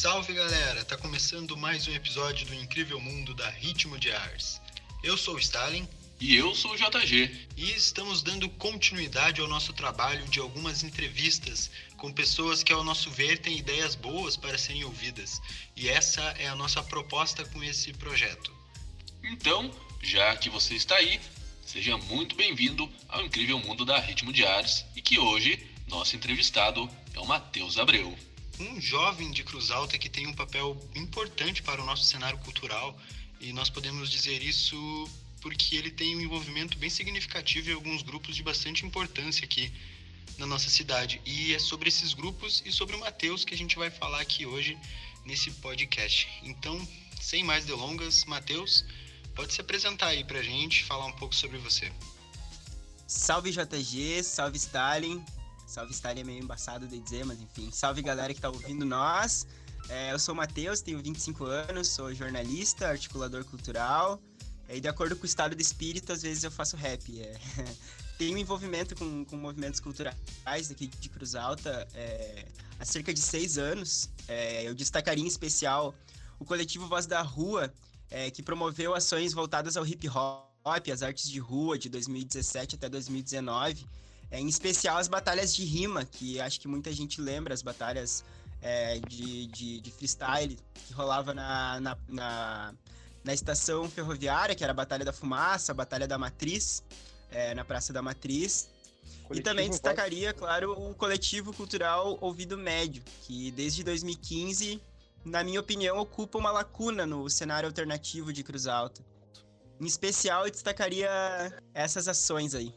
Salve galera, tá começando mais um episódio do Incrível Mundo da Ritmo de Ars. Eu sou o Stalin. E eu sou o JG. E estamos dando continuidade ao nosso trabalho de algumas entrevistas com pessoas que ao nosso ver têm ideias boas para serem ouvidas. E essa é a nossa proposta com esse projeto. Então, já que você está aí, seja muito bem-vindo ao Incrível Mundo da Ritmo de Ars. E que hoje, nosso entrevistado é o Matheus Abreu. Um jovem de Cruz Alta que tem um papel importante para o nosso cenário cultural, e nós podemos dizer isso porque ele tem um envolvimento bem significativo em alguns grupos de bastante importância aqui na nossa cidade. E é sobre esses grupos e sobre o Matheus que a gente vai falar aqui hoje nesse podcast. Então, sem mais delongas, Matheus, pode se apresentar aí pra gente, falar um pouco sobre você. Salve JG, salve Stalin. Salve, Stalin é meio embaçado de dizer, mas enfim. Salve, galera que tá ouvindo nós. Eu sou o Matheus, tenho 25 anos, sou jornalista, articulador cultural. E de acordo com o estado de espírito, às vezes eu faço rap. Tenho envolvimento com movimentos culturais daqui de Cruz Alta há cerca de 6 anos. Eu destacaria em especial o coletivo Voz da Rua, que promoveu ações voltadas ao hip hop, às artes de rua, de 2017 até 2019. Em especial as batalhas de rima, que acho que muita gente lembra, as batalhas de freestyle que rolava na estação ferroviária, que era a Batalha da Fumaça, a Batalha da Matriz, na Praça da Matriz. E também destacaria, claro, o coletivo cultural Ouvido Médio, que desde 2015, na minha opinião, ocupa uma lacuna no cenário alternativo de Cruz Alta. Em especial, eu destacaria essas ações aí.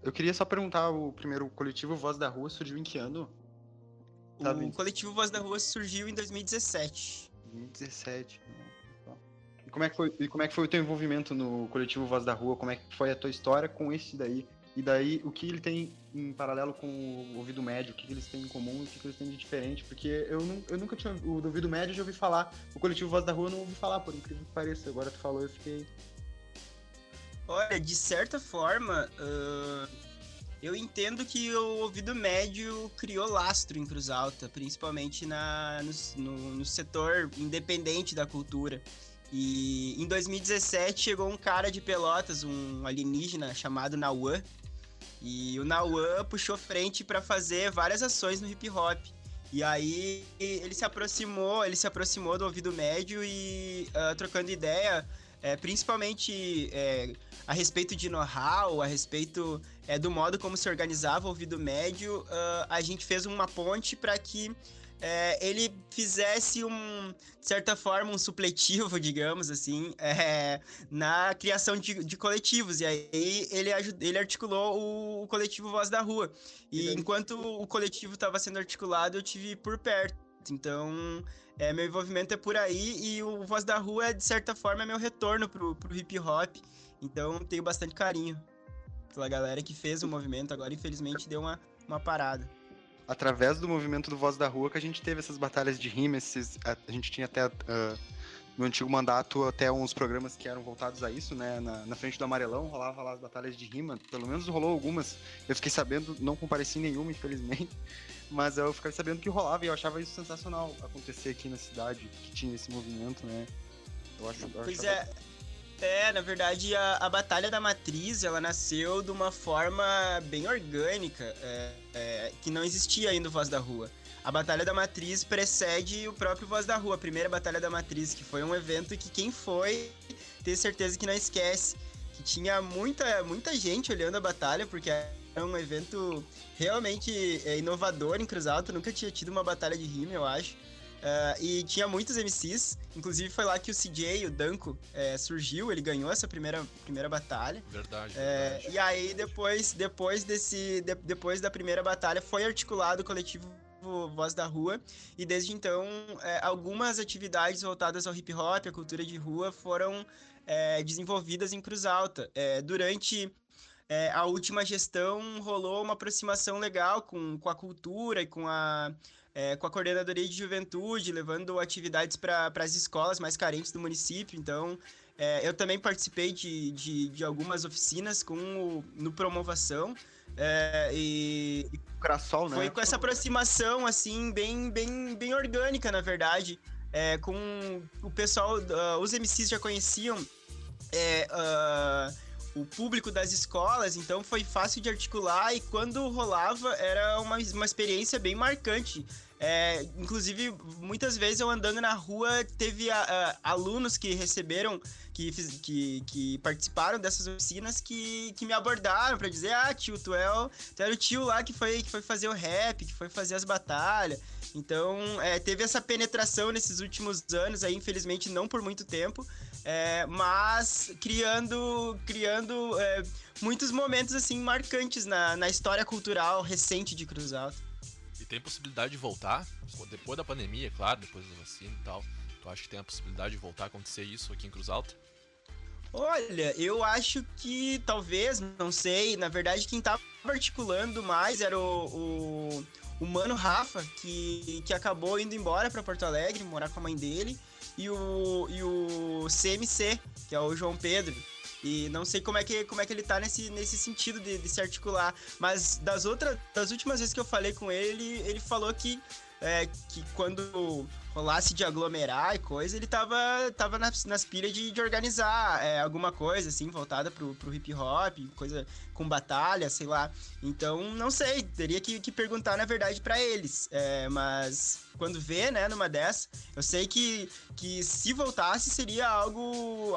Eu queria só perguntar, o primeiro coletivo Voz da Rua surgiu em que ano? O coletivo Voz da Rua surgiu em 2017. 2017. E como é que foi o teu envolvimento no coletivo Voz da Rua? Como é que foi a tua história com esse daí? E daí, o que ele tem em paralelo com o Ouvido Médio? O que eles têm em comum e o que eles têm de diferente? Porque eu nunca tinha... O do Ouvido Médio eu já ouvi falar. O coletivo Voz da Rua eu não ouvi falar, por incrível que pareça. Agora tu falou, eu fiquei... Olha, de certa forma, eu entendo que o Ouvido Médio criou lastro em Cruz Alta, principalmente no setor independente da cultura. E em 2017 chegou um cara de Pelotas, um alienígena chamado Nauã, e o Nauã puxou frente para fazer várias ações no hip hop. E aí ele se aproximou do Ouvido Médio e trocando ideia... principalmente a respeito de know-how, a respeito do modo como se organizava o Ouvido Médio, a gente fez uma ponte para que ele fizesse de certa forma, um supletivo, digamos assim, na criação de coletivos. E aí ele articulou o coletivo Voz da Rua. E enquanto o coletivo estava sendo articulado, eu tive por perto. Então, meu envolvimento é por aí, e o Voz da Rua, de certa forma, é meu retorno pro hip hop. Então, tenho bastante carinho pela galera que fez o movimento. Agora, infelizmente, deu uma parada. Através do movimento do Voz da Rua que a gente teve essas batalhas de rima, a gente tinha até, no antigo mandato, até uns programas que eram voltados a isso, né? Na frente do Amarelão, rolava lá as batalhas de rima. Pelo menos rolou algumas. Eu fiquei sabendo, não compareci nenhuma, infelizmente. Mas eu ficava sabendo que rolava e eu achava isso sensacional acontecer aqui na cidade, que tinha esse movimento, né? Eu achava... Na verdade, a Batalha da Matriz, ela nasceu de uma forma bem orgânica, que não existia ainda o Voz da Rua. A Batalha da Matriz precede o próprio Voz da Rua, a primeira Batalha da Matriz, que foi um evento que quem foi, tem certeza que não esquece. Que tinha muita, muita gente olhando a batalha, porque... É um evento realmente inovador em Cruz Alta, nunca tinha tido uma batalha de rima, eu acho. E tinha muitos MCs, inclusive foi lá que o CJ, o Danco, surgiu, ele ganhou essa primeira batalha. Verdade. E aí depois da primeira batalha foi articulado o coletivo Voz da Rua, e desde então algumas atividades voltadas ao hip hop, à cultura de rua, foram desenvolvidas em Cruz Alta. Durante... a última gestão rolou uma aproximação legal com a cultura e com a coordenadoria de juventude, levando atividades para as escolas mais carentes do município. Então, Eu também participei de algumas oficinas no Promovação. E Crassol, né? Foi com essa aproximação, assim, bem orgânica, na verdade. Com o pessoal, os MCs já conheciam o público das escolas, então foi fácil de articular, e quando rolava era uma experiência bem marcante. Inclusive, muitas vezes eu andando na rua, teve alunos que receberam, que participaram dessas oficinas, que me abordaram pra dizer: ah, tio, tu era o tio lá que foi fazer o rap, que foi fazer as batalhas. Então, teve essa penetração nesses últimos anos, aí, infelizmente não por muito tempo, mas criando muitos momentos assim marcantes na história cultural recente de Cruz Alta. E tem possibilidade de voltar? Depois da pandemia, claro, depois da vacina e tal. Tu acha que tem a possibilidade de voltar a acontecer isso aqui em Cruz Alta? Olha, eu acho que talvez, não sei. Na verdade, quem estava articulando mais era o Mano Rafa, que acabou indo embora para Porto Alegre, morar com a mãe dele. E o CMC, que é o João Pedro. E não sei como é que ele tá nesse sentido de se articular. Mas das últimas vezes que eu falei com ele falou que quando rolasse de aglomerar e coisa, ele tava nas pilhas de organizar alguma coisa, assim, voltada pro hip hop, coisa com batalha, sei lá. Então, não sei, teria que perguntar, na verdade, pra eles. Mas quando vê, né, numa dessa, eu sei que se voltasse seria algo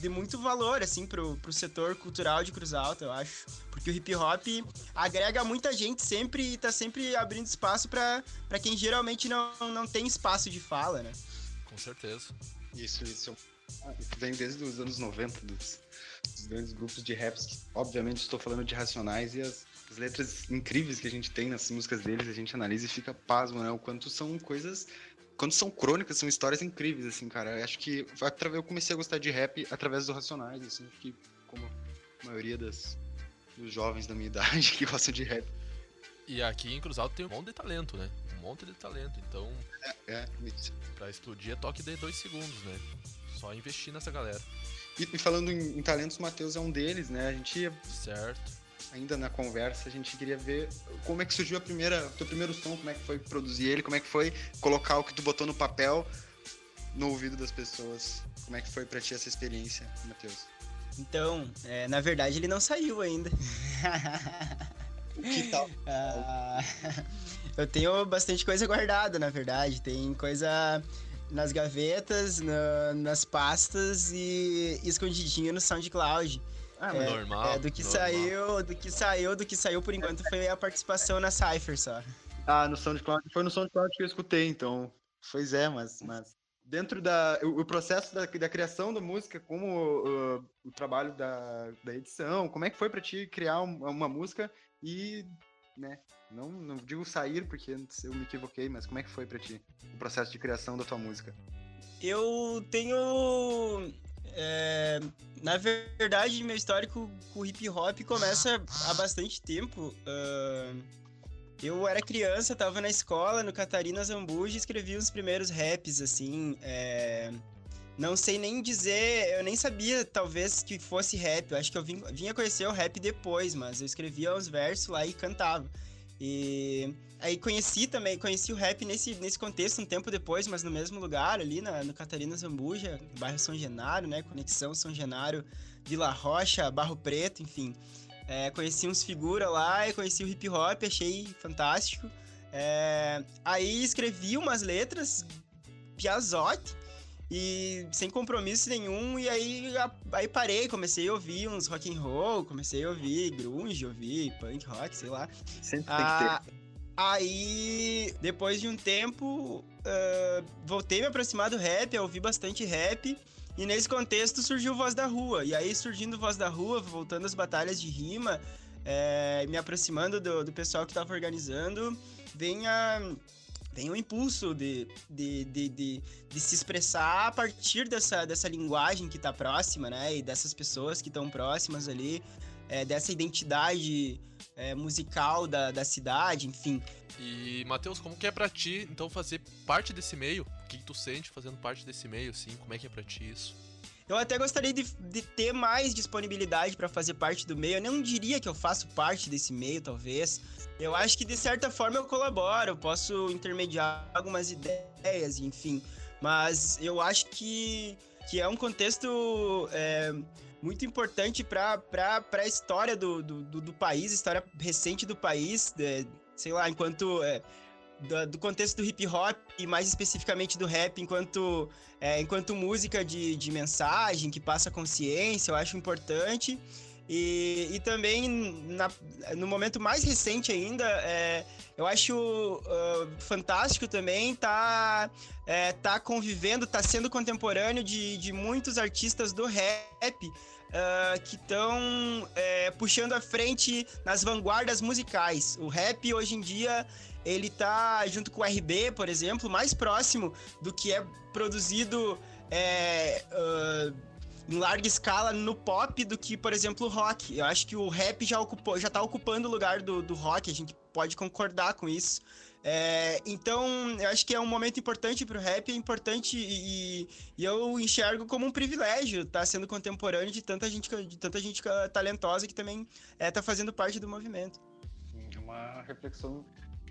de muito valor, assim, pro setor cultural de Cruz Alta, eu acho. Porque o hip hop agrega muita gente sempre e tá sempre abrindo espaço pra quem geralmente não tem espaço de fala, né? Com certeza. Isso vem desde os anos 90, dos grandes grupos de raps, que, obviamente, estou falando de Racionais, e as letras incríveis que a gente tem nas músicas deles, a gente analisa e fica pasmo, né? O quanto são coisas... Quando são crônicas, são histórias incríveis, assim, cara. Eu acho que eu comecei a gostar de rap através dos Racionais, assim, que, como a maioria dos jovens da minha idade que gostam de rap. E aqui em Cruz Alta tem um monte de talento, né? Um monte de talento, então... Pra explodir é toque de 2 segundos, né? Só investir nessa galera. E falando em talentos, o Matheus é um deles, né? A gente ia... Certo. Ainda na conversa, a gente queria ver como é que surgiu o teu primeiro som, como é que foi produzir ele, como é que foi colocar o que tu botou no papel no ouvido das pessoas. Como é que foi pra ti essa experiência, Matheus? Então, na verdade, ele não saiu ainda. Que tal? Eu tenho bastante coisa guardada, na verdade. Tem coisa nas gavetas, nas pastas e escondidinho no SoundCloud. Normal. Do que saiu por enquanto foi a participação na Cypher só. No SoundCloud. Foi no SoundCloud que eu escutei, então. Pois é, mas... Dentro o processo da criação da música, como o trabalho da edição, como é que foi pra ti criar uma música e, né, não digo sair, porque eu me equivoquei, mas como é que foi pra ti o processo de criação da tua música? Eu tenho... na verdade, meu histórico com hip hop começa há bastante tempo. Eu era criança, tava na escola, no Catarina Zambuja, e escrevi os primeiros raps, assim, não sei nem dizer, eu nem sabia, talvez, que fosse rap, eu acho que eu vinha conhecer o rap depois, mas eu escrevia os versos lá e cantava. E aí conheci o rap nesse contexto um tempo depois, mas no mesmo lugar, ali no Catarina Zambuja, bairro São Genaro, né, conexão São Genaro, Vila Rocha, Barro Preto, enfim... conheci uns figuras lá, conheci o hip hop, achei fantástico. Aí escrevi umas letras, piazote, e sem compromisso nenhum, e aí parei, comecei a ouvir uns rock and roll, comecei a ouvir grunge, ouvi punk rock, sei lá. Sempre tem que ter. Aí, depois de um tempo, voltei a me aproximar do rap, eu ouvi bastante rap. E nesse contexto surgiu Voz da Rua, e aí surgindo Voz da Rua, voltando às batalhas de rima, me aproximando do pessoal que estava organizando, vem o impulso de se expressar a partir dessa linguagem que está próxima, né, e dessas pessoas que estão próximas ali, dessa identidade musical da cidade, enfim. E, Matheus, como que é pra ti, então, fazer parte desse meio? O que tu sente fazendo parte desse meio, assim? Como é que é pra ti isso? Eu até gostaria de ter mais disponibilidade para fazer parte do meio. Eu não diria que eu faço parte desse meio, talvez. Eu acho que, de certa forma, eu colaboro. Eu posso intermediar algumas ideias, enfim. Mas eu acho que é um contexto muito importante para a história do país, história recente do país, sei lá, enquanto... Do contexto do hip-hop e mais especificamente do rap enquanto música de mensagem, que passa consciência, eu acho importante. E também, no momento mais recente ainda, eu acho fantástico também tá convivendo, tá sendo contemporâneo de muitos artistas do rap que estão puxando à frente nas vanguardas musicais. O rap, hoje em dia, ele tá, junto com o RB, por exemplo, mais próximo do que é produzido... em larga escala no pop do que, por exemplo, o rock. Eu acho que o rap já tá ocupando o lugar do rock, a gente pode concordar com isso. Então, eu acho que é um momento importante pro rap, é importante e eu enxergo como um privilégio tá sendo contemporâneo de tanta gente talentosa que também tá fazendo parte do movimento.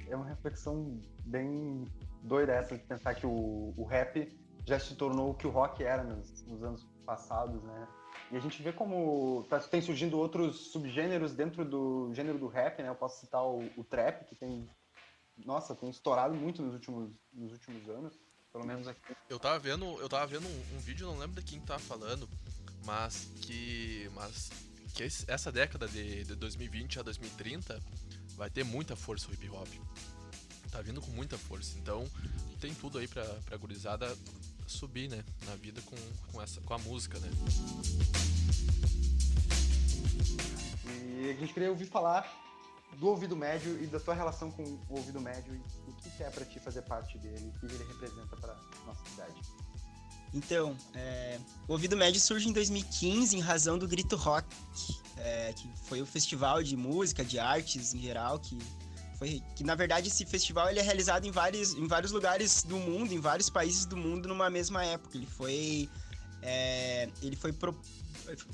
É uma reflexão bem doida essa de pensar que o rap já se tornou o que o rock era nos anos passados, né? E a gente vê como tem surgindo outros subgêneros dentro do gênero do rap, né? Eu posso citar o trap, que tem estourado muito nos últimos anos, pelo menos aqui. Eu tava vendo um vídeo, não lembro de quem tava falando, mas que essa década de 2020 a 2030 vai ter muita força o hip hop. Tá vindo com muita força, então tem tudo aí pra gurizada subir, né, na vida com a música, né? E a gente queria ouvir falar do Ouvido Médio e da sua relação com o Ouvido Médio e o que é para ti fazer parte dele, o que ele representa para nossa cidade. Então, o Ouvido Médio surge em 2015 em razão do Grito Rock, que foi o festival de música, de artes em geral, que na verdade esse festival ele é realizado em vários lugares do mundo, em vários países do mundo numa mesma época.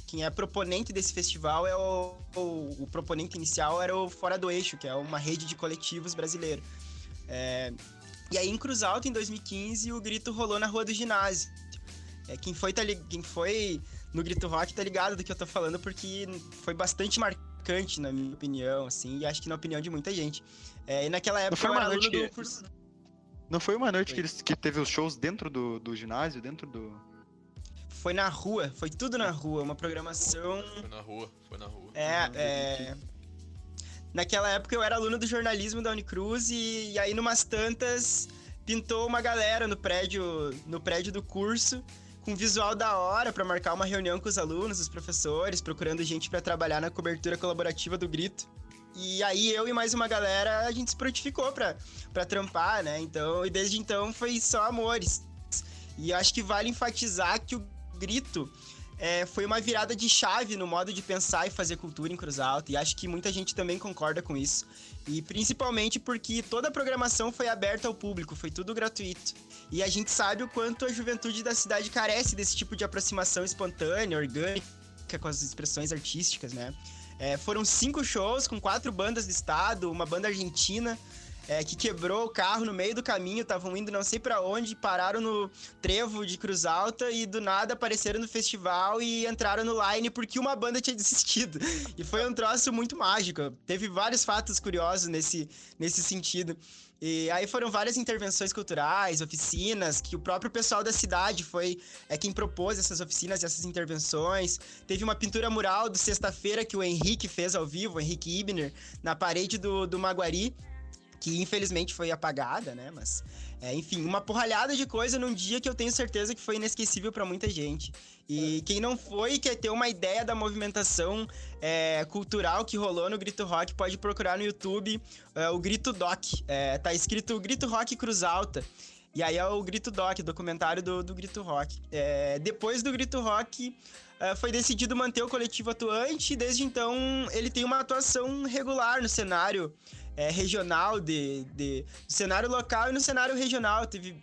Quem é proponente desse festival é o proponente inicial era o Fora do Eixo, que é uma rede de coletivos brasileiro. E aí em Cruz Alta, em 2015, o grito rolou na Rua do Ginásio. Quem foi no Grito Rock tá ligado do que eu tô falando, porque foi bastante marcante, na minha opinião, assim, e acho que na opinião de muita gente. E naquela época eu era aluno do curso... Não foi uma noite que teve os shows dentro do ginásio, dentro do... Foi na rua, foi tudo na rua, uma programação... Foi na rua. Naquela época eu era aluno do jornalismo da Unicruz e aí numas tantas pintou uma galera no prédio do curso, com visual da hora para marcar uma reunião com os alunos, os professores, procurando gente para trabalhar na cobertura colaborativa do Grito. E aí eu e mais uma galera, a gente se prontificou para trampar, né? Então, e desde então foi só amores. E acho que vale enfatizar que o Grito foi uma virada de chave no modo de pensar e fazer cultura em Cruz Alta, e acho que muita gente também concorda com isso. E principalmente porque toda a programação foi aberta ao público, foi tudo gratuito. E a gente sabe o quanto a juventude da cidade carece desse tipo de aproximação espontânea, orgânica, com as expressões artísticas, né? Foram 5 shows com 4 bandas do estado, uma banda argentina que quebrou o carro no meio do caminho, estavam indo não sei pra onde, pararam no trevo de Cruz Alta e do nada apareceram no festival e entraram no line porque uma banda tinha desistido. E foi um troço muito mágico, teve vários fatos curiosos nesse sentido. E aí foram várias intervenções culturais, oficinas, que o próprio pessoal da cidade foi quem propôs essas oficinas e essas intervenções. Teve uma pintura mural do Sexta-feira que o Henrique fez ao vivo, o Henrique Ibner, na parede do Maguari, que infelizmente foi apagada, né? Mas, enfim, uma porralhada de coisa num dia que eu tenho certeza que foi inesquecível para muita gente. E quem não foi e quer ter uma ideia da movimentação cultural que rolou no Grito Rock, pode procurar no YouTube o Grito Doc. Tá escrito Grito Rock Cruz Alta. E aí é o Grito Doc, o documentário do Grito Rock. Depois do Grito Rock... foi decidido manter o coletivo atuante e desde então ele tem uma atuação regular no cenário regional, no cenário local e no cenário regional. Teve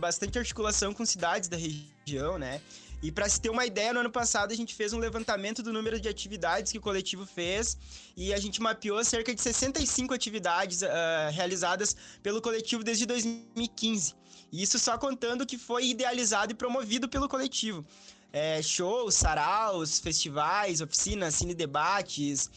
bastante articulação com cidades da região, né? E para se ter uma ideia, no ano passado a gente fez um levantamento do número de atividades que o coletivo fez e a gente mapeou cerca de 65 atividades realizadas pelo coletivo desde 2015. E isso só contando o que foi idealizado e promovido pelo coletivo. É, shows, saraus, festivais, oficinas, cinedebates,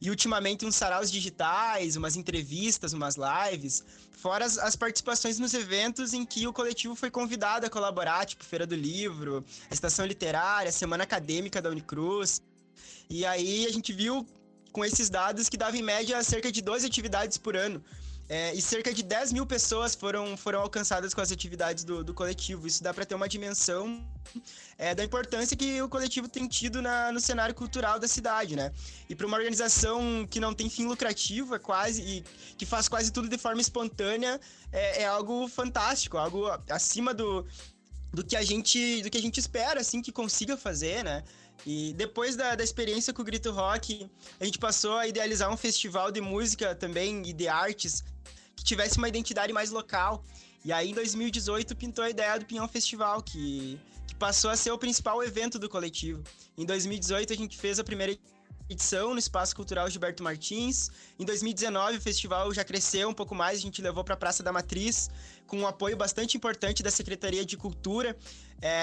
e ultimamente uns saraus digitais, umas entrevistas, umas lives, fora as participações nos eventos em que o coletivo foi convidado a colaborar, tipo Feira do Livro, a Estação Literária, a Semana Acadêmica da Unicruz. E aí a gente viu com esses dados que dava em média cerca de 12 atividades por ano. E cerca de 10 mil pessoas foram alcançadas com as atividades do coletivo. Isso dá para ter uma dimensão da importância que o coletivo tem tido no cenário cultural da cidade, né? E para uma organização que não tem fim lucrativo, e que faz quase tudo de forma espontânea, é algo fantástico, algo acima do que a gente espera, assim, que consiga fazer, né? E depois da experiência com o Grito Rock, a gente passou a idealizar um festival de música também e de artes que tivesse uma identidade mais local. E aí, em 2018, pintou a ideia do Pinhão Festival, que passou a ser o principal evento do coletivo. Em 2018, a gente fez a primeira edição no Espaço Cultural Gilberto Martins. Em 2019, o festival já cresceu um pouco mais, a gente levou para a Praça da Matriz, com um apoio bastante importante da Secretaria de Cultura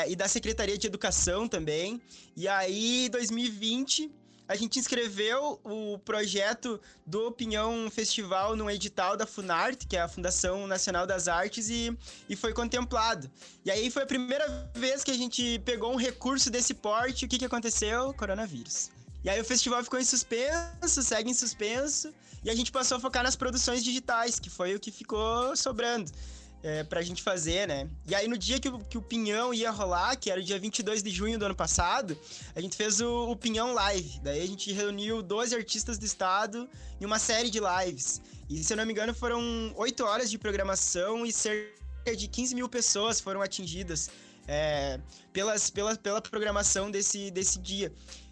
e da Secretaria de Educação também. E aí, em 2020, a gente inscreveu o projeto do Pinhão Festival num edital da Funarte, que é a Fundação Nacional das Artes, e foi contemplado. E aí foi a primeira vez que a gente pegou um recurso desse porte. O que aconteceu? Coronavírus. E aí o festival ficou em suspenso, segue em suspenso, e a gente passou a focar nas produções digitais, que foi o que ficou sobrando pra gente fazer, né? E aí no dia que o Pinhão ia rolar, que era o dia 22 de junho do ano passado, a gente fez o Pinhão Live. Daí a gente reuniu 12 artistas do estado em uma série de lives. E se eu não me engano foram 8 horas de programação e cerca de 15 mil pessoas foram atingidas pela programação desse dia.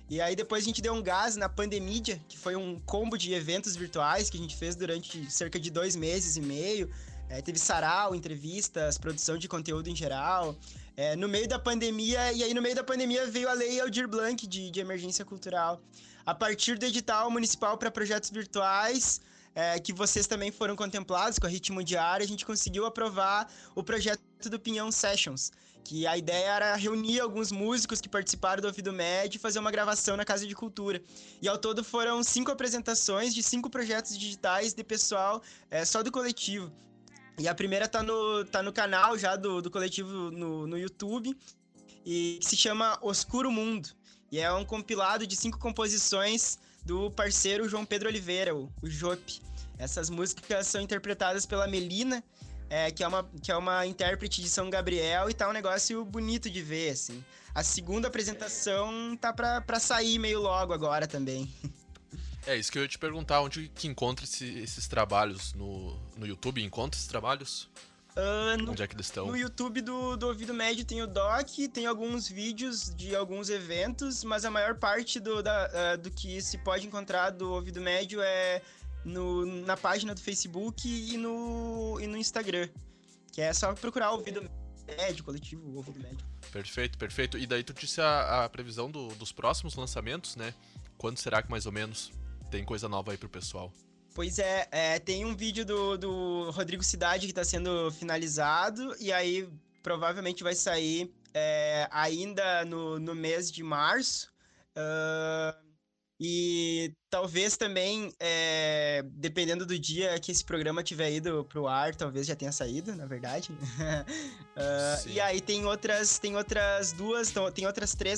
E aí depois a gente deu um gás na Pandemídia, que foi um combo de eventos virtuais que a gente fez durante cerca de 2,5 meses. Teve sarau, entrevistas, produção de conteúdo em geral. No meio da pandemia, e aí no meio da pandemia veio a Lei Aldir Blanc de emergência cultural. A partir do edital municipal para projetos virtuais, que vocês também foram contemplados com a Ritmo Diário, a gente conseguiu aprovar o projeto do Pinhão Sessions, que a ideia era reunir alguns músicos que participaram do Ouvido Médio e fazer uma gravação na Casa de Cultura. E ao todo foram 5 apresentações de 5 projetos digitais de pessoal só do coletivo. E a primeira tá no canal já do coletivo no YouTube, e que se chama Oscuro Mundo. E é um compilado de 5 composições do parceiro João Pedro Oliveira, o Jope. Essas músicas são interpretadas pela Melina, que é uma intérprete de São Gabriel, e tá um negócio bonito de ver, assim. A segunda apresentação tá pra sair meio logo agora também. É isso que eu ia te perguntar, onde que encontra esses trabalhos no YouTube? Encontra esses trabalhos? Onde é que eles estão? No YouTube do Ouvido Médio tem o doc, tem alguns vídeos de alguns eventos, mas a maior parte do que se pode encontrar do Ouvido Médio é na página do Facebook e no Instagram, que é só procurar Ouvido Médio, coletivo Ouvido Médio. Perfeito, perfeito. E daí tu disse a previsão dos próximos lançamentos, né? Quando será que mais ou menos tem coisa nova aí pro pessoal? Pois é tem um vídeo do Rodrigo Cidade que tá sendo finalizado, e aí provavelmente vai sair ainda no mês de março. E talvez também, dependendo do dia que esse programa tiver ido pro ar, talvez já tenha saído, na verdade. E aí tem outras 3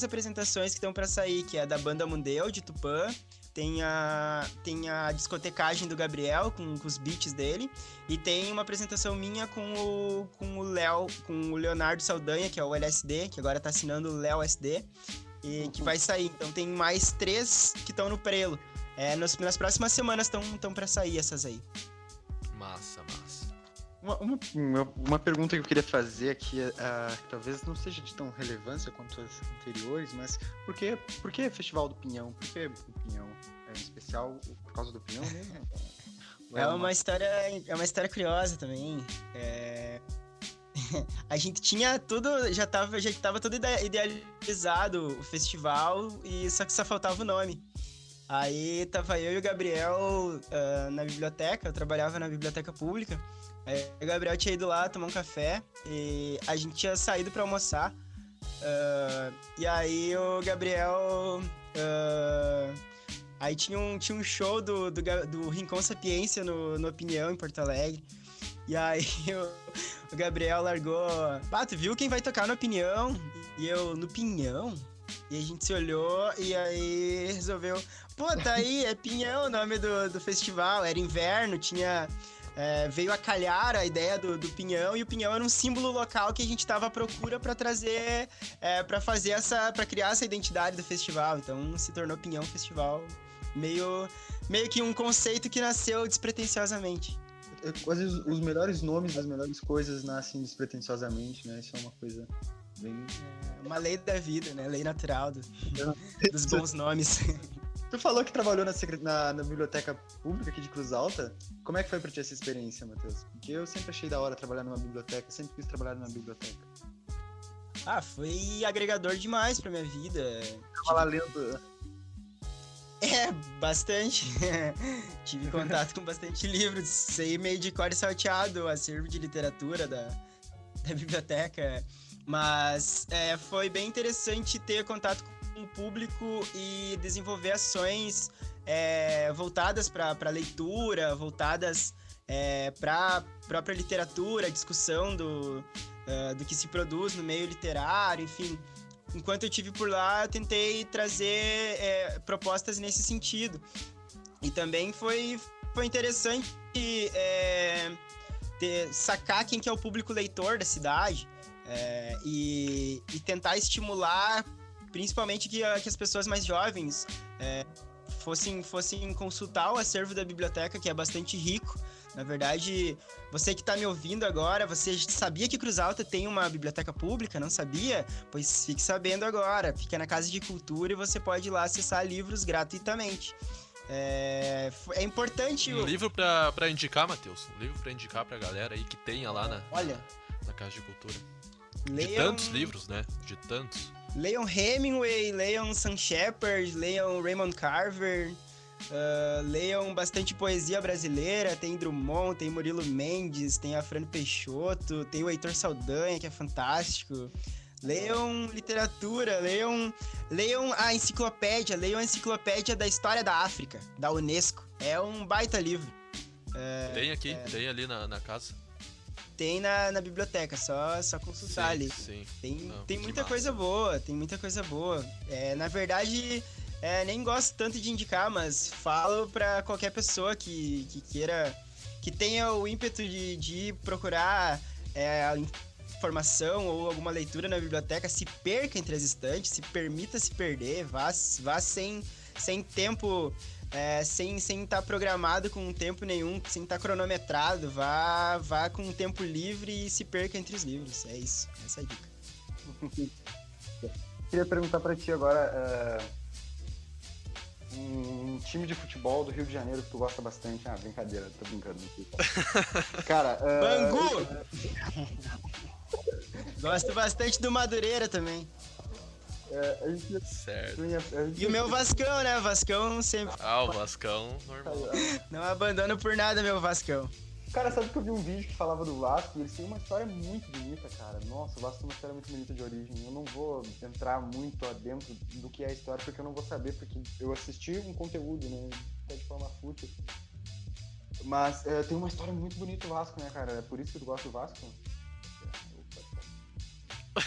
apresentações que estão para sair, que é da Banda Mundeu, de Tupã, tem a discotecagem do Gabriel, com os beats dele, e tem uma apresentação minha com o Leonardo Saldanha, que é o LSD, que agora tá assinando o Léo SD, e que vai sair. Então tem mais 3 que estão no prelo. Nas próximas semanas estão para sair essas aí. Massa. Uma pergunta que eu queria fazer aqui, que talvez não seja de tão relevância quanto as anteriores, mas por que Festival do Pinhão? Por que o Pinhão? É especial por causa do Pinhão mesmo? É uma história curiosa também. a gente tinha tudo, já tava todo idealizado o festival, e só que só faltava o nome. Aí tava eu e o Gabriel na biblioteca, eu trabalhava na biblioteca pública. Aí o Gabriel tinha ido lá tomar um café e a gente tinha saído pra almoçar. E aí o Gabriel... aí tinha um show do Rincão Sapiência no Opinião, em Porto Alegre. E aí o Gabriel largou... Ah, tu viu quem vai tocar no Opinião? E eu, no Pinhão? E a gente se olhou e aí resolveu... Pô, tá aí, é Pinhão o nome do festival. Era inverno, tinha... veio a calhar a ideia do Pinhão, e o Pinhão era um símbolo local que a gente estava à procura para trazer, para criar essa identidade do festival. Então se tornou Pinhão Festival, meio que um conceito que nasceu despretensiosamente. Às vezes os melhores nomes das melhores coisas nascem despretensiosamente, né? Isso é uma coisa bem... uma lei da vida, né? Lei natural dos bons nomes. Tu falou que trabalhou na biblioteca pública aqui de Cruz Alta. Como é que foi pra ti essa experiência, Matheus? Porque eu sempre achei da hora trabalhar numa biblioteca, sempre quis trabalhar numa biblioteca. Ah, foi agregador demais pra minha vida. Tava lá lendo. É, bastante. Tive contato com bastante livros, sei meio de cor e salteado, acervo de literatura da biblioteca. Mas foi bem interessante ter contato com o público e desenvolver ações voltadas para a leitura, voltadas para a própria literatura, discussão do que se produz no meio literário, enfim. Enquanto eu estive por lá, eu tentei trazer propostas nesse sentido. E também foi interessante sacar quem que é o público leitor da cidade e tentar estimular... Principalmente que as pessoas mais jovens fossem consultar o acervo da biblioteca, que é bastante rico. Na verdade, você que está me ouvindo agora, você sabia que Cruz Alta tem uma biblioteca pública? Não sabia? Pois fique sabendo agora. Fica na Casa de Cultura e você pode ir lá acessar livros gratuitamente. É importante... Um livro para indicar, Matheus. Um livro para indicar para a galera aí que tenha lá na Casa de Cultura. De tantos livros, né? De tantos. Leiam Hemingway, leiam Sam Shepard, leiam Raymond Carver, leiam bastante poesia brasileira, tem Drummond, tem Murilo Mendes, tem Afrânio Peixoto, tem o Heitor Saldanha, que é fantástico. Leiam literatura, leiam a enciclopédia da História da África, da Unesco. É um baita livro. Tem aqui, tem ali na casa. Tem na biblioteca, só consultar ali. Sim. Tem muita coisa boa, Na verdade, nem gosto tanto de indicar, mas falo pra qualquer pessoa que queira, que tenha o ímpeto de procurar informação ou alguma leitura na biblioteca, se perca entre as estantes, se permita se perder, vá sem tempo... sem estar programado com tempo nenhum, sem estar cronometrado, vá com o tempo livre e se perca entre os livros. É isso, essa é a dica. Queria perguntar para ti agora, um time de futebol do Rio de Janeiro que tu gosta bastante. Ah, brincadeira, tô brincando. Cara, Bangu! Gosto bastante do Madureira também. Certo. E o meu Vascão, né? Vascão sempre... Ah, o Vascão, normal. Não abandono por nada, meu Vascão. Cara, sabe que eu vi um vídeo que falava do Vasco e eles têm uma história muito bonita, cara. Nossa, o Vasco tem uma história muito bonita de origem. Eu não vou entrar muito dentro do que é a história, porque eu não vou saber, porque eu assisti um conteúdo, né? Até de forma fútil. Mas tem uma história muito bonita o Vasco, né, cara? É por isso que tu gosta do Vasco?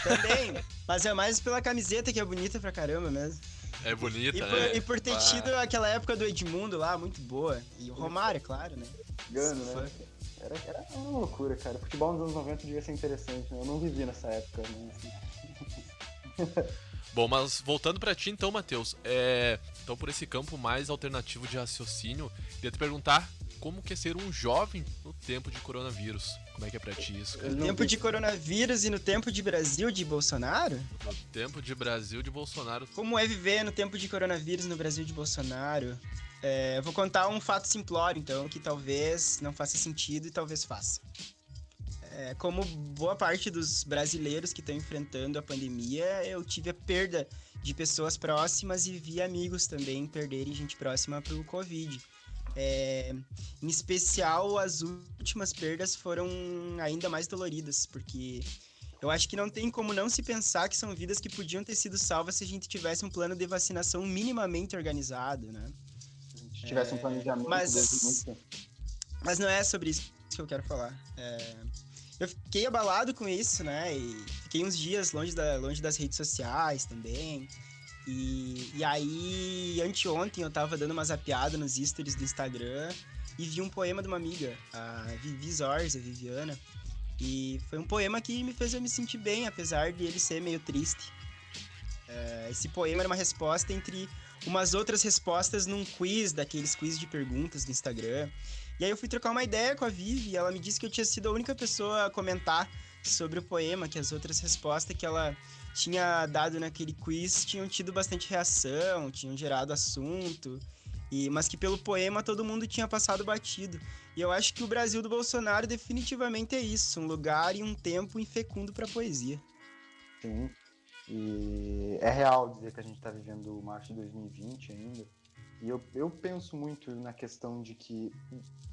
Também, mas é mais pela camiseta, que é bonita pra caramba mesmo. É bonita, né? E por ter tido aquela época do Edmundo lá, muito boa. E o Romário, claro, né? Gano, né? Era uma loucura, cara. Futebol nos anos 90 devia ser interessante, né? Eu não vivi nessa época, né? Assim. Bom, mas voltando pra ti então, Matheus. Então por esse campo mais alternativo de raciocínio, queria te perguntar como que é ser um jovem no tempo de coronavírus. Como é que é pra ti isso, cara? No tempo de coronavírus e no tempo de Brasil de Bolsonaro? No tempo de Brasil de Bolsonaro. Como é viver no tempo de coronavírus no Brasil de Bolsonaro? Eu vou contar um fato simplório, então, que talvez não faça sentido e talvez faça. Como boa parte dos brasileiros que estão enfrentando a pandemia, eu tive a perda de pessoas próximas e vi amigos também perderem gente próxima para o Covid. Em especial, as últimas perdas foram ainda mais doloridas, porque eu acho que não tem como não se pensar que são vidas que podiam ter sido salvas se a gente tivesse um plano de vacinação minimamente organizado, né? Se a gente tivesse um planejamento... Mas não é sobre isso que eu quero falar. Eu fiquei abalado com isso, né? E fiquei uns dias longe das redes sociais também. E aí, anteontem, eu tava dando uma zapiada nos stories do Instagram e vi um poema de uma amiga, a Vivi Zorza, Viviana. E foi um poema que me fez eu me sentir bem, apesar de ele ser meio triste. Esse poema era uma resposta entre umas outras respostas num quiz, daqueles quiz de perguntas do Instagram. E aí eu fui trocar uma ideia com a Vivi e ela me disse que eu tinha sido a única pessoa a comentar sobre o poema, que as outras respostas que ela tinha dado naquele quiz tinham tido bastante reação, tinham gerado assunto, mas que pelo poema todo mundo tinha passado batido. E eu acho que o Brasil do Bolsonaro definitivamente é isso, um lugar e um tempo infecundo para a poesia. Sim, e é real dizer que a gente está vivendo o março de 2020 ainda. E eu penso muito na questão de que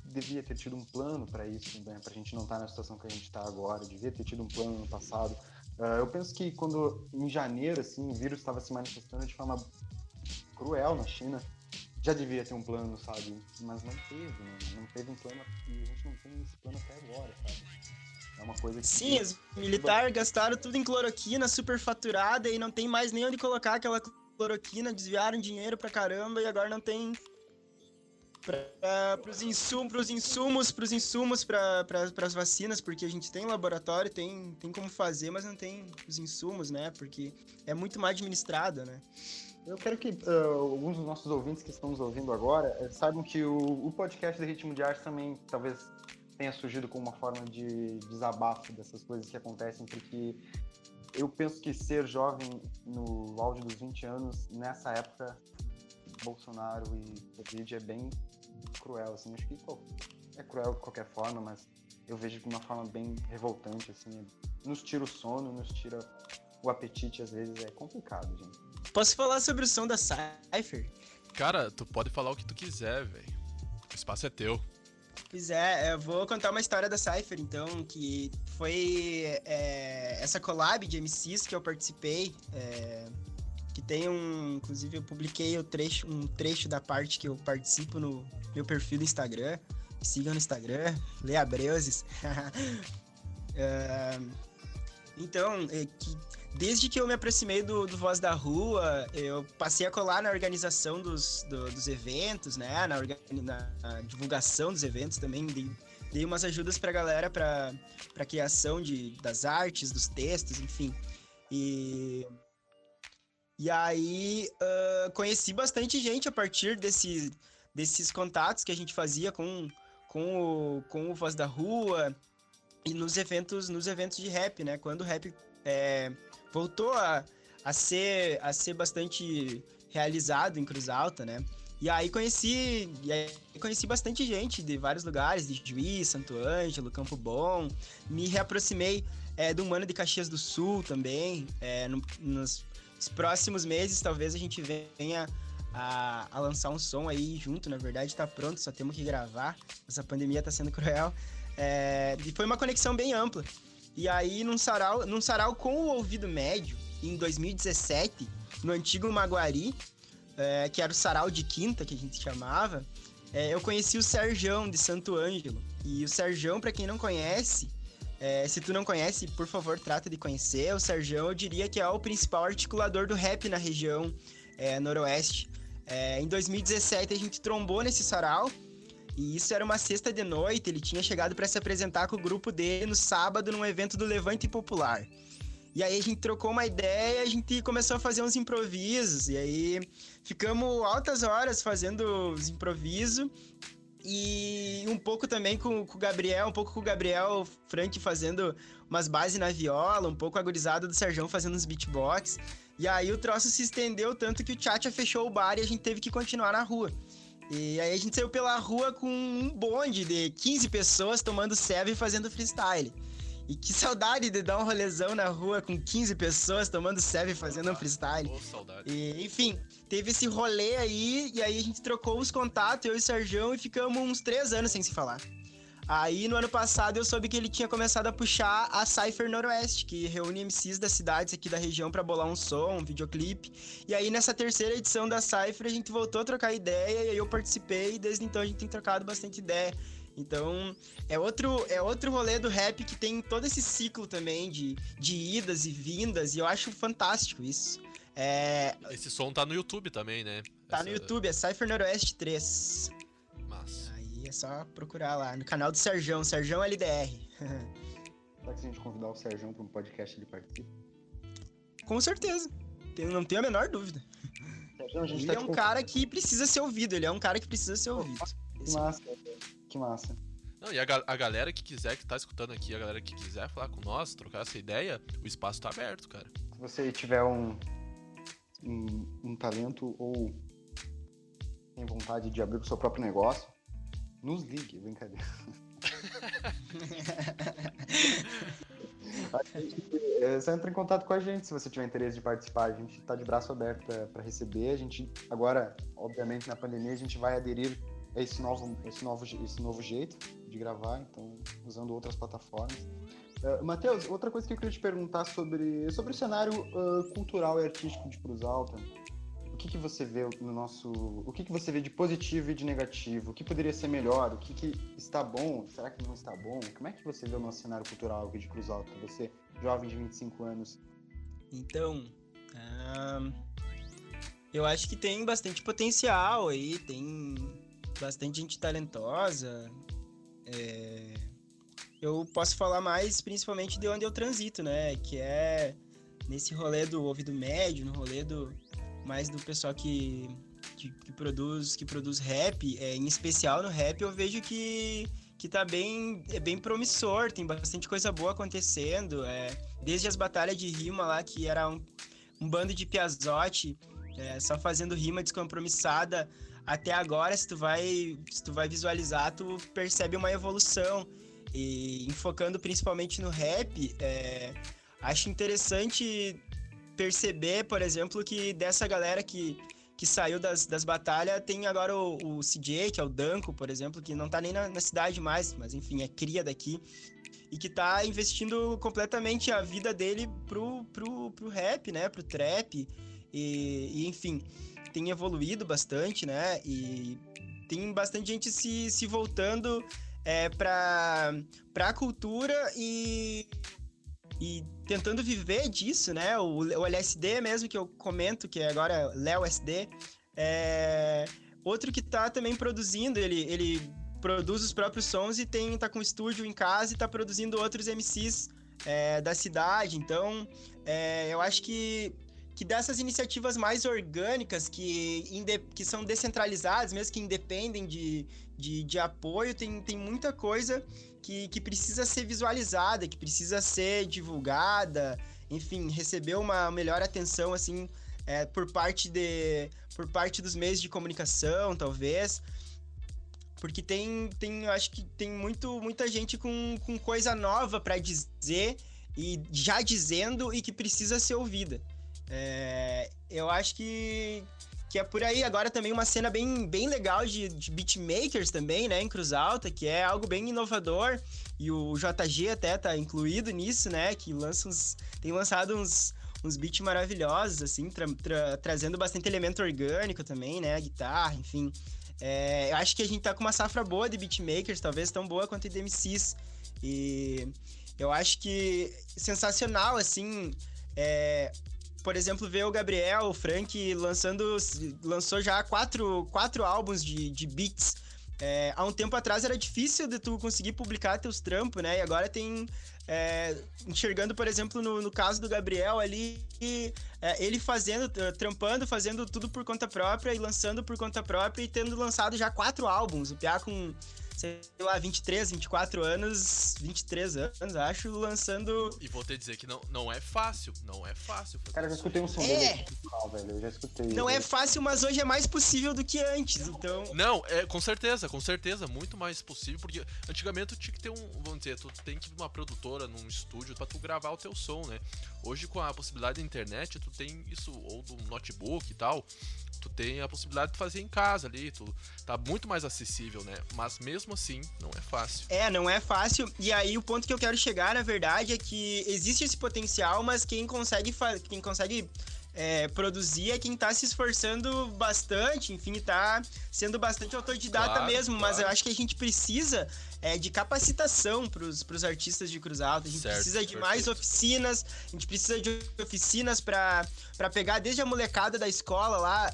devia ter tido um plano para isso, né? Para a gente não estar na situação que a gente está agora, devia ter tido um plano no passado. Eu penso que quando, em janeiro, assim, o vírus estava se manifestando de forma cruel na China, já devia ter um plano, sabe? Mas não teve, né? Não teve um plano e a gente não tem esse plano até agora, sabe? É uma coisa que... Sim, os militares gastaram tudo em cloroquina superfaturada e não tem mais nem onde colocar aquela... cloroquina, desviaram dinheiro pra caramba e agora não tem pros insumos para as vacinas, porque a gente tem laboratório, tem como fazer, mas não tem os insumos, né? Porque é muito mal administrada, né? Eu quero que alguns dos nossos ouvintes que estão nos ouvindo agora saibam que o podcast de Ritmo de Arte também talvez tenha surgido como uma forma de desabafo dessas coisas que acontecem, porque... eu penso que ser jovem no auge dos 20 anos, nessa época, Bolsonaro e Covid é bem cruel, assim. Acho que é cruel de qualquer forma, mas eu vejo de uma forma bem revoltante, assim. Nos tira o sono, nos tira o apetite, às vezes é complicado, gente. Posso falar sobre o som da Cypher? Cara, tu pode falar o que tu quiser, velho. O espaço é teu. Pois é, eu vou contar uma história da Cypher, então, que foi essa collab de MCs que eu participei, que tem inclusive eu publiquei um trecho da parte que eu participo no meu perfil do Instagram, me sigam no Instagram, Lê Abreuzes. Então, desde que eu me aproximei do Voz da Rua, eu passei a colar na organização dos eventos, né? Na divulgação dos eventos também. Dei umas ajudas pra galera, pra criação das artes, dos textos, enfim. E aí, conheci bastante gente a partir desses contatos que a gente fazia com o Voz da Rua... E nos eventos de rap, né? Quando o rap voltou a ser bastante realizado em Cruz Alta, né? E aí conheci bastante gente de vários lugares, de Juiz, Santo Ângelo, Campo Bom. Me reaproximei do Mano de Caxias do Sul também. Nos próximos meses, talvez a gente venha a lançar um som aí junto. Na verdade, tá pronto, só temos que gravar. Essa pandemia tá sendo cruel. E foi uma conexão bem ampla. E aí, num sarau com o Ouvido Médio, em 2017, no antigo Maguari, que era o sarau de quinta, que a gente chamava, eu conheci o Serjão, de Santo Ângelo. E o Serjão, pra quem não conhece, se tu não conhece, por favor, trata de conhecer. O Serjão, eu diria que é o principal articulador do rap na região noroeste. Em 2017, a gente trombou nesse sarau. E isso era uma sexta de noite, ele tinha chegado para se apresentar com o grupo dele no sábado num evento do Levante Popular. E aí a gente trocou uma ideia, a gente começou a fazer uns improvisos, e aí ficamos altas horas fazendo os improvisos, e um pouco também com o Gabriel, Frank fazendo umas bases na viola, um pouco a gurizada do Serjão fazendo uns beatbox. E aí o troço se estendeu tanto que o Tchatcha fechou o bar e a gente teve que continuar na rua. E aí a gente saiu pela rua com um bonde de 15 pessoas tomando serva e fazendo freestyle. E que saudade de dar um rolezão na rua com 15 pessoas tomando serve e fazendo um freestyle. Oh, saudade. E, enfim, teve esse rolê aí, e aí a gente trocou os contatos, eu e o Serjão, e ficamos uns 3 anos sem se falar. Aí, no ano passado, eu soube que ele tinha começado a puxar a Cypher Noroeste, que reúne MCs das cidades aqui da região pra bolar um som, um videoclipe. E aí, nessa terceira edição da Cypher, a gente voltou a trocar ideia, e aí eu participei, e desde então a gente tem trocado bastante ideia. Então, é outro rolê do rap que tem todo esse ciclo também de idas e vindas, e eu acho fantástico isso. Esse som tá no YouTube também, né? Tá no YouTube, é Cypher Noroeste 3. Massa. Aí é só procurar lá, no canal do Serjão, Serjão LDR. Será que se a gente convidar o Serjão para um podcast ele participa? Com certeza, não tenho a menor dúvida. Serjão, a gente ele tá é um cara que precisa ser ouvido, ele é um cara que precisa ser ouvido. Que massa, que massa. Não, e a galera que quiser, que tá escutando aqui, a galera que quiser falar com nós, trocar essa ideia, o espaço tá aberto, cara. Se você tiver um talento ou tem vontade de abrir o seu próprio negócio, nos ligue, brincadeira. Você entra em contato com a gente se você tiver interesse de participar. A gente tá de braço aberto para receber. A gente, agora, obviamente, na pandemia, a gente vai aderir esse novo jeito de gravar, então, usando outras plataformas. Matheus, outra coisa que eu queria te perguntar sobre o cenário cultural e artístico de Cruz Alta. O que você vê no nosso... O que você vê de positivo e de negativo? O que poderia ser melhor? O que está bom? Será que não está bom? Como é que você vê o nosso cenário cultural aqui de Cruz Alta? Você, jovem de 25 anos. Então... eu acho que tem bastante potencial aí, tem... bastante gente talentosa. Eu posso falar mais principalmente de onde eu transito, né? Que é nesse rolê do Ouvido Médio, no rolê mais do pessoal que produz rap. Em especial no rap eu vejo que tá bem promissor, tem bastante coisa boa acontecendo. Desde as batalhas de rima lá, que era um bando de piazote só fazendo rima descompromissada, até agora, se tu vai visualizar, tu percebe uma evolução. E enfocando principalmente no rap, acho interessante perceber, por exemplo, que dessa galera que saiu das batalhas, tem agora o CJ, que é o Danco, por exemplo, que não tá nem na cidade mais, mas enfim, é cria daqui, e que tá investindo completamente a vida dele pro rap, né, pro trap, e enfim... tem evoluído bastante, né? E tem bastante gente se voltando pra cultura e tentando viver disso, né? O LSD mesmo, que eu comento, que agora é Léo SD, outro que tá também produzindo, ele produz os próprios sons e tá com um estúdio em casa e tá produzindo outros MCs da cidade. Então, eu acho que dessas iniciativas mais orgânicas, que são descentralizadas, mesmo que independem de apoio, tem muita coisa que precisa ser visualizada, que precisa ser divulgada, enfim, receber uma melhor atenção, assim, por parte dos meios de comunicação, talvez, porque eu acho que tem muita gente com coisa nova para dizer, e já dizendo, e que precisa ser ouvida. Eu acho que é por aí. Agora também uma cena bem legal de beatmakers também, né, em Cruz Alta, que é algo bem inovador, e o JG até tá incluído nisso, né, que tem lançado uns beats maravilhosos, assim, trazendo bastante elemento orgânico também, né, guitarra, enfim. Eu acho que a gente tá com uma safra boa de beatmakers, talvez tão boa quanto de MCs, e eu acho que sensacional, assim, por exemplo, ver o Gabriel, o Frank, lançou já 4 álbuns de beats. Há um tempo atrás era difícil de tu conseguir publicar teus trampos, né? E agora tem... enxergando, por exemplo, no caso do Gabriel ali, ele fazendo, trampando, fazendo tudo por conta própria e lançando por conta própria, e tendo lançado já 4 álbuns. O Piá com sei lá, 23 anos, acho, lançando... E vou te dizer que não é fácil fazer. Cara, eu já escutei um som dele, velho, Não é fácil, mas hoje é mais possível do que antes, então... Não, é, com certeza, muito mais possível, porque antigamente tu tinha que ter tu tem que ir numa produtora, num estúdio, pra tu gravar o teu som, né? Hoje, com a possibilidade da internet, tu tem isso, ou do notebook e tal, tu tem a possibilidade de fazer em casa ali, tu tá muito mais acessível, né? Mas mesmo assim, não é fácil. É, não é fácil, e aí o ponto que eu quero chegar, na verdade, é que existe esse potencial, mas quem consegue produzir é quem tá se esforçando bastante, enfim, tá sendo bastante autodidata, claro, mesmo, claro. Mas eu acho que a gente precisa de capacitação pros artistas de Cruz Alta, a gente precisa de mais oficinas, a gente precisa de oficinas pra pegar desde a molecada da escola lá,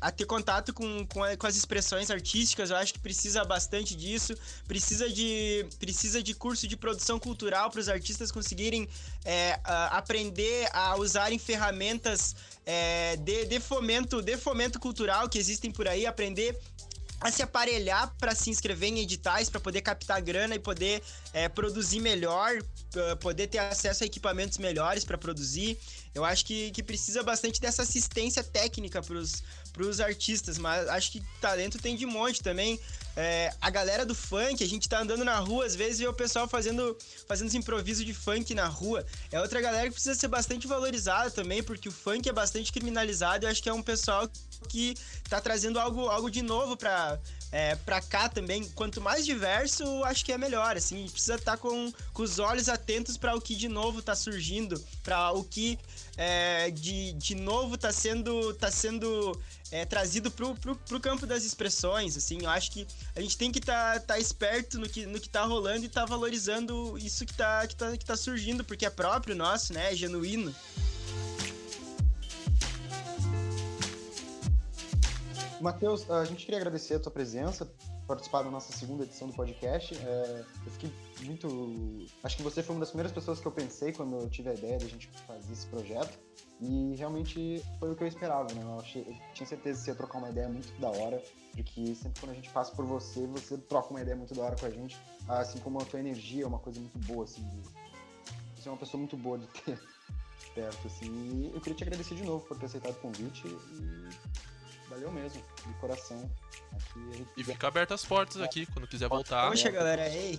a ter contato com as expressões artísticas. Eu acho que precisa bastante disso, precisa de curso de produção cultural para os artistas conseguirem aprender a usarem ferramentas de fomento cultural que existem por aí, aprender a se aparelhar para se inscrever em editais, para poder captar grana e poder produzir melhor, poder ter acesso a equipamentos melhores para produzir. Eu acho que precisa bastante dessa assistência técnica pros artistas, mas acho que talento tem de monte também. A galera do funk, a gente tá andando na rua, às vezes, e o pessoal fazendo esse improviso de funk na rua. É outra galera que precisa ser bastante valorizada também, porque o funk é bastante criminalizado, e eu acho que é um pessoal que tá trazendo algo de novo pra cá também. Quanto mais diverso, acho que é melhor, assim, a gente precisa estar com os olhos atentos para o que de novo tá surgindo, para o que de novo tá sendo trazido pro campo das expressões, assim. Eu acho que a gente tem que tá esperto no que tá rolando e tá valorizando isso que tá surgindo, porque é próprio nosso, né, é genuíno. Matheus, a gente queria agradecer a tua presença, participar da nossa segunda edição do podcast. Eu fiquei muito... Acho que você foi uma das primeiras pessoas que eu pensei quando eu tive a ideia de a gente fazer esse projeto, e realmente foi o que eu esperava, né? Eu tinha certeza que você ia trocar uma ideia muito da hora, de que sempre quando a gente passa por você, você troca uma ideia muito da hora com a gente, assim como a tua energia é uma coisa muito boa, assim. Você é uma pessoa muito boa de ter perto, assim. E eu queria te agradecer de novo por ter aceitado o convite e... Valeu mesmo, de coração. E fica aberto as portas aqui, quando quiser voltar. Poxa, galera, ei,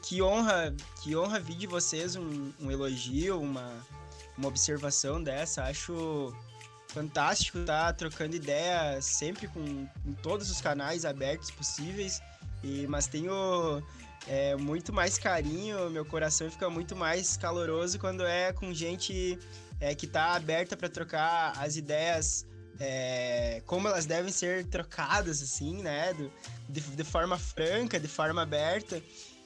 que honra vir de vocês um elogio, uma observação dessa. Acho fantástico estar trocando ideia sempre com todos os canais abertos possíveis. Mas tenho muito mais carinho, meu coração fica muito mais caloroso quando é com gente que está aberta para trocar as ideias, como elas devem ser trocadas, assim, né, de forma franca, de forma aberta,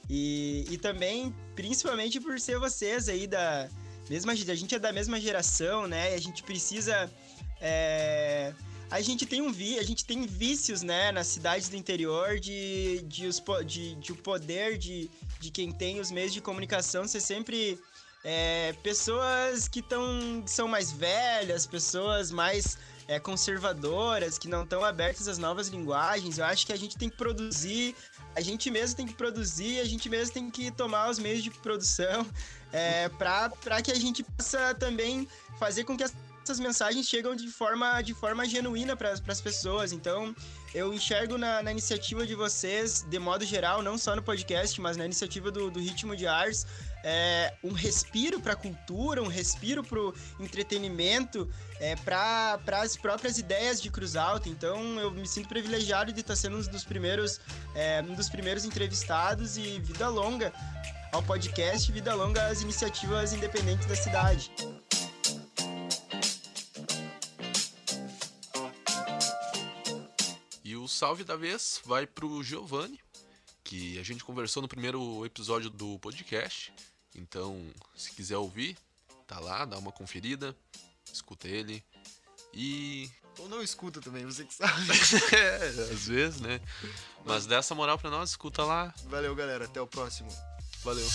e também, principalmente por ser vocês aí a gente é da mesma geração, né, e a gente precisa, a gente tem vícios, né, nas cidades do interior de o poder de quem tem os meios de comunicação ser sempre... pessoas que são mais velhas, pessoas mais conservadoras, que não estão abertas às novas linguagens. Eu acho que a gente tem que produzir, a gente mesmo tem que tomar os meios de produção para que a gente possa também fazer com que essas mensagens cheguem de forma genuína para as pessoas. Então, eu enxergo na iniciativa de vocês, de modo geral, não só no podcast, mas na iniciativa do Ritmo de Ars, um respiro para a cultura, um respiro para o entretenimento, para as próprias ideias de Cruz Alta. Então, eu me sinto privilegiado de estar sendo um dos primeiros entrevistados, e vida longa ao podcast, vida longa às iniciativas independentes da cidade. O salve da vez vai pro Giovanni, que a gente conversou no primeiro episódio do podcast. Então, se quiser ouvir, tá lá, dá uma conferida, escuta ele. E... ou não escuta também, você que sabe. Às vezes, né? Mas dá essa moral pra nós, escuta lá. Valeu, galera, até o próximo. Valeu.